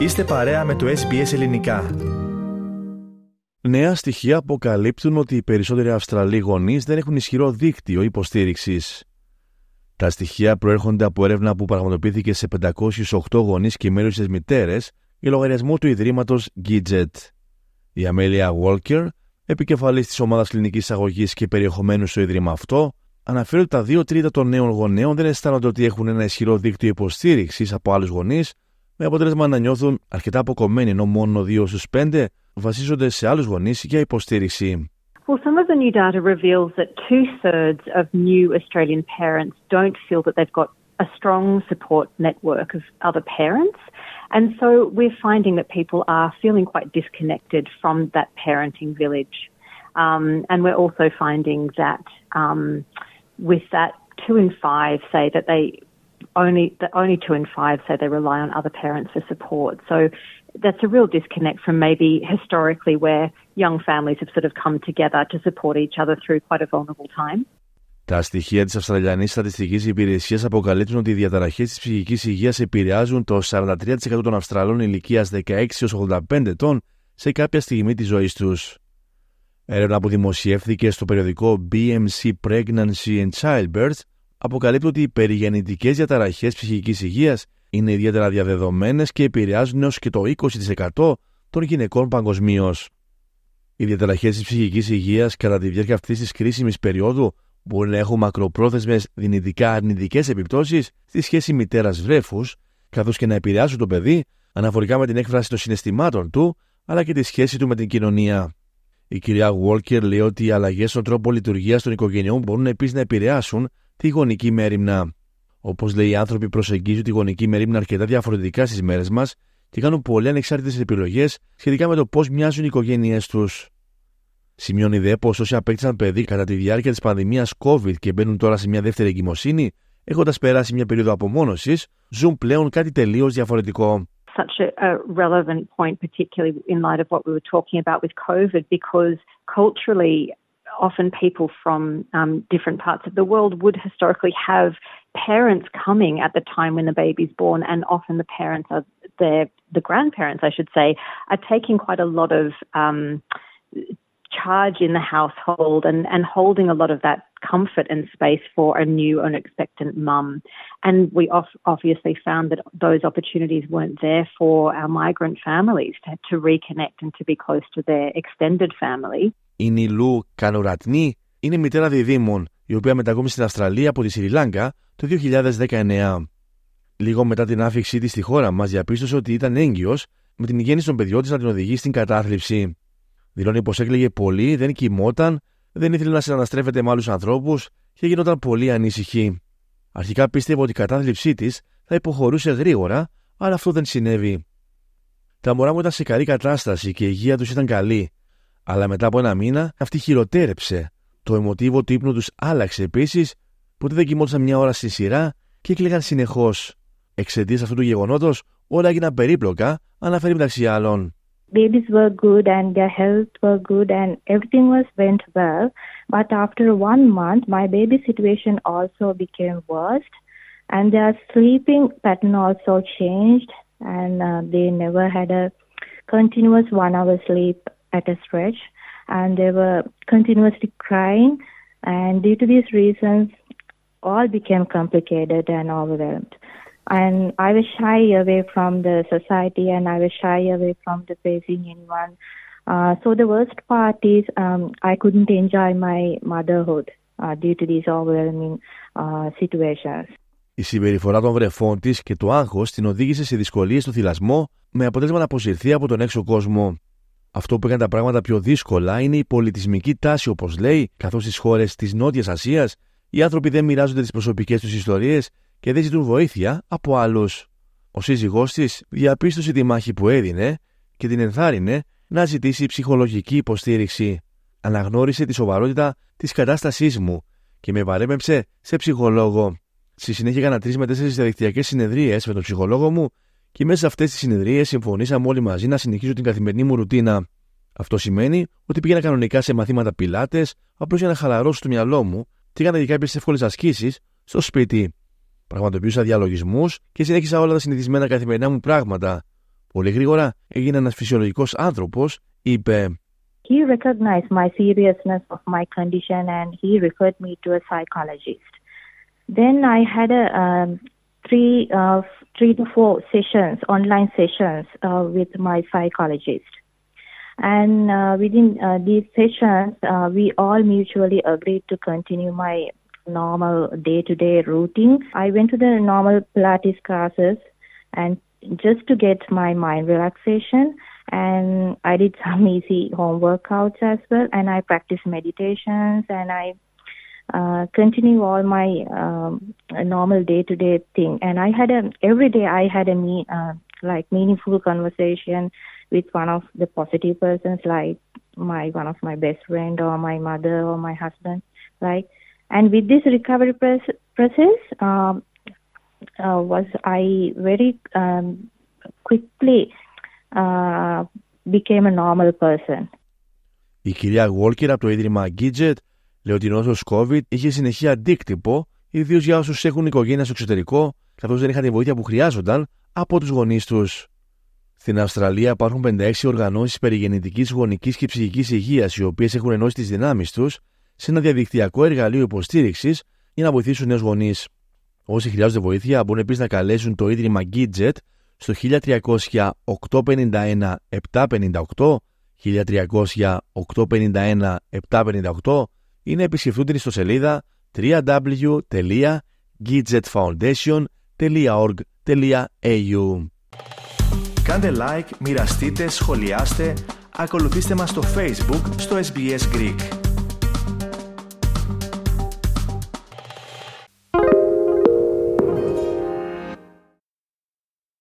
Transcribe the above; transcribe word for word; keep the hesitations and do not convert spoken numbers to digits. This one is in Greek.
Είστε παρέα με το Ες Μπι Ες Ελληνικά. Νέα στοιχεία αποκαλύπτουν ότι οι περισσότεροι Αυστραλοί γονείς δεν έχουν ισχυρό δίκτυο υποστήριξης. Τα στοιχεία προέρχονται από έρευνα που πραγματοποιήθηκε σε πεντακόσιους οκτώ γονείς και μέλουσες μητέρες για λογαριασμό του Ιδρύματος Gidget. Η Amelia Walker, επικεφαλής της ομάδας κλινικής αγωγής και περιεχομένου στο Ίδρυμα αυτό, αναφέρει ότι τα δύο τρίτα των νέων γονέων δεν αισθάνονται ότι έχουν ένα ισχυρό δίκτυο υποστήριξης από άλλους γονείς, με αποτέλεσμα να νιώθουν αρκετά αποκομμένοι, ενώ μόνο δύο στους πέντε βασίζονται σε άλλους γονείς για υποστήριξη. Well, some of the new data reveals that two-thirds of new Australian parents don't feel that they've got a strong support network of other parents. And so we're finding that people are feeling quite disconnected from that parenting village. Um, and we're also finding that um, with that, two in five say that they only, that only two in five say they rely on other parents for support. So that's a real disconnect from maybe historically where young families have sort of come together to support each other through quite a vulnerable time. Τα στοιχεία της Αυστραλιανής Στατιστικής Υπηρεσίας αποκαλύπτουν ότι οι διαταραχές της ψυχικής υγείας επηρεάζουν το σαράντα τρία τοις εκατό των Αυστραλών ηλικίας δεκαέξι έως ογδόντα πέντε ετών σε κάποια στιγμή της ζωής τους. Έρευνα που δημοσιεύθηκε στο περιοδικό Μπι Εμ Σι Pregnancy and Childbirth αποκαλύπτει ότι οι περιγεννητικές διαταραχές ψυχικής υγείας είναι ιδιαίτερα διαδεδομένες και επηρεάζουν έως και το είκοσι τοις εκατό των γυναικών παγκοσμίως. Οι διαταραχές της ψυχικής υγείας κατά τη διάρκεια αυτής της κρίσιμης περίοδου μπορεί να έχουν μακροπρόθεσμες δυνητικά αρνητικές επιπτώσεις στη σχέση μητέρας-βρέφους, καθώς και να επηρεάσουν το παιδί αναφορικά με την έκφραση των συναισθημάτων του, αλλά και τη σχέση του με την κοινωνία. Η κυρία Walker λέει ότι οι αλλαγές στον τρόπο λειτουργίας των οικογενειών μπορούν επίσης να επηρεάσουν τη γονική μέριμνα. Όπως λέει, οι άνθρωποι προσεγγίζουν τη γονική μέριμνα αρκετά διαφορετικά στις μέρες μας και κάνουν πολλές ανεξάρτητες επιλογές σχετικά με το πώς μοιάζουν οι οικογένειές τους. Σημειώνει δε πως όσοι απέκτησαν παιδί κατά τη διάρκεια της πανδημίας COVID και μπαίνουν τώρα σε μια δεύτερη εγκυμοσύνη, έχοντας περάσει μια περίοδο απομόνωσης, ζουν πλέον κάτι τελείως διαφορετικό. Such a relevant point, particularly in light of what we were talking about with COVID, because culturally, often people from um, different parts of the world would historically have parents coming at the time when the baby's born, and often the parents are their the grandparents, I should say, are taking quite a lot of um, charge in the household and, and holding a lot of that comfort and space for a new and expectant mum. And we off, obviously found that those opportunities weren't there for our migrant families to, to reconnect and to be close to their extended family. Η Νιλού Κανουράτνη είναι μητέρα διδήμων, η οποία μετακόμισε στην Αυστραλία από τη Σρι Λάγκα το δύο χιλιάδες δεκαεννιά. Λίγο μετά την άφηξή της στη χώρα μας, διαπίστωσε ότι ήταν έγκυος, με την γέννηση των παιδιών της να την οδηγεί στην κατάθλιψη. Δηλώνει πως έκλαιγε πολύ, δεν κοιμόταν, δεν ήθελε να συναναστρέφεται με άλλους ανθρώπους και γινόταν πολύ ανήσυχη. Αρχικά πίστευε ότι η κατάθλιψή της θα υποχωρούσε γρήγορα, αλλά αυτό δεν συνέβη. Τα μωρά μου ήταν σε καλή κατάσταση και η υγεία τους ήταν καλή, αλλά μετά από ένα μήνα αυτή χειροτέρεψε. Το εμοτίβο του ύπνου τους άλλαξε επίσης, ποτέ δεν κοιμόντουσαν μια ώρα στη σειρά και έκλαιγαν συνεχώς. Εξαιτίας αυτού του γεγονότος, όλα έγιναν περίπλοκα, αναφέρει μεταξύ άλλων. Babies were good and their health were good and everything was went well. But after one month, my baby situation also became worse and their sleeping pattern also changed and uh, they never had a continuous one hour sleep at a stretch and they were continuously crying and due to these reasons, all became complicated and overwhelmed. And I was shy away from the society and I was shy away from the facing anyone. Uh, so the worst part is um, I couldn't enjoy my motherhood uh, due to these overwhelming uh, situations. Η συμπεριφορά των βρεφών της και το άγχος την οδήγησε σε δυσκολίες στο θυλασμό με αποτέλεσμα να αποσυρθεί από τον έξω κόσμο. Αυτό που έκανε τα πράγματα πιο δύσκολα είναι η πολιτισμική τάση, όπως λέει, καθώς στις χώρες της Νότιας Ασίας οι άνθρωποι δεν μοιράζονται τις προσωπικές τους ιστορίες και δεν ζητούν βοήθεια από άλλους. Ο σύζυγός της διαπίστωσε τη μάχη που έδινε και την ενθάρρυνε να ζητήσει ψυχολογική υποστήριξη. Αναγνώρισε τη σοβαρότητα της κατάστασής μου και με παρέπεμψε σε ψυχολόγο. Στη συνέχεια έκανα τρεις με τέσσερις διαδικτυακές συνεδρίες με τον ψυχολόγο μου και μέσα σε αυτές τις συνεδρίες συμφωνήσαμε όλοι μαζί να συνεχίζω την καθημερινή μου ρουτίνα. Αυτό σημαίνει ότι πήγαινα κανονικά σε μαθήματα πιλάτες, απλώς για να χαλαρώσω το μυαλό μου και έκανα και κάποιες εύκολες ασκήσεις στο σπίτι. Πραγματοποιούσα διαλογισμούς και συνέχισα όλα τα συνηθισμένα καθημερινά μου πράγματα. Πολύ γρήγορα έγινε ένας φυσιολογικός άνθρωπος, είπε. He recognized my seriousness of my condition and he referred me to a psychologist. Then I had a, um, three, uh, three to four sessions, online sessions uh, with my psychologist. And uh, within uh, these sessions, uh, we all mutually agreed to continue my normal day-to-day routine. I went to the normal Pilates classes and just to get my mind relaxation. And I did some easy home workouts as well, and I practiced meditations, and I uh, continue all my um, normal day-to-day thing. And I had a every day I had a me uh, like meaningful conversation with one of the positive persons, like my one of my best friend or my mother or my husband, like. And with this recovery process, um, uh, was I very um, quickly. Uh, became a normal person. Η κυρία Walker από το ίδρυμα Gidget λέει ότι η νόσος COVID είχε συνεχή αντίκτυπο, ιδίως για όσους έχουν οικογένεια στο εξωτερικό, καθώς δεν είχαν τη βοήθεια που χρειάζονταν από τους γονείς τους. Στην Αυστραλία υπάρχουν πενήντα έξι οργανώσεις περιγεννητικής, γονικής και ψυχικής υγείας, οι οποίες έχουν ενώσει τις δυνάμεις τους σε ένα διαδικτυακό εργαλείο υποστήριξης για να βοηθήσουν νέους γονείς. Όσοι χρειάζονται βοήθεια μπορούν επίσης να καλέσουν το ίδρυμα Gidget στο χίλια τριακόσια οκτώ πενήντα ένα επτακόσια πενήντα οκτώ, χίλια τριακόσια οκτώ πενήντα ένα επτακόσια πενήντα οκτώ ή να επισκεφτούν την ιστοσελίδα double-u double-u double-u τελεία gidget foundation τελεία org τελεία a u. Κάντε like, μοιραστείτε, σχολιάστε, ακολουθήστε μας στο Facebook, στο Ες Μπι Ες Greek.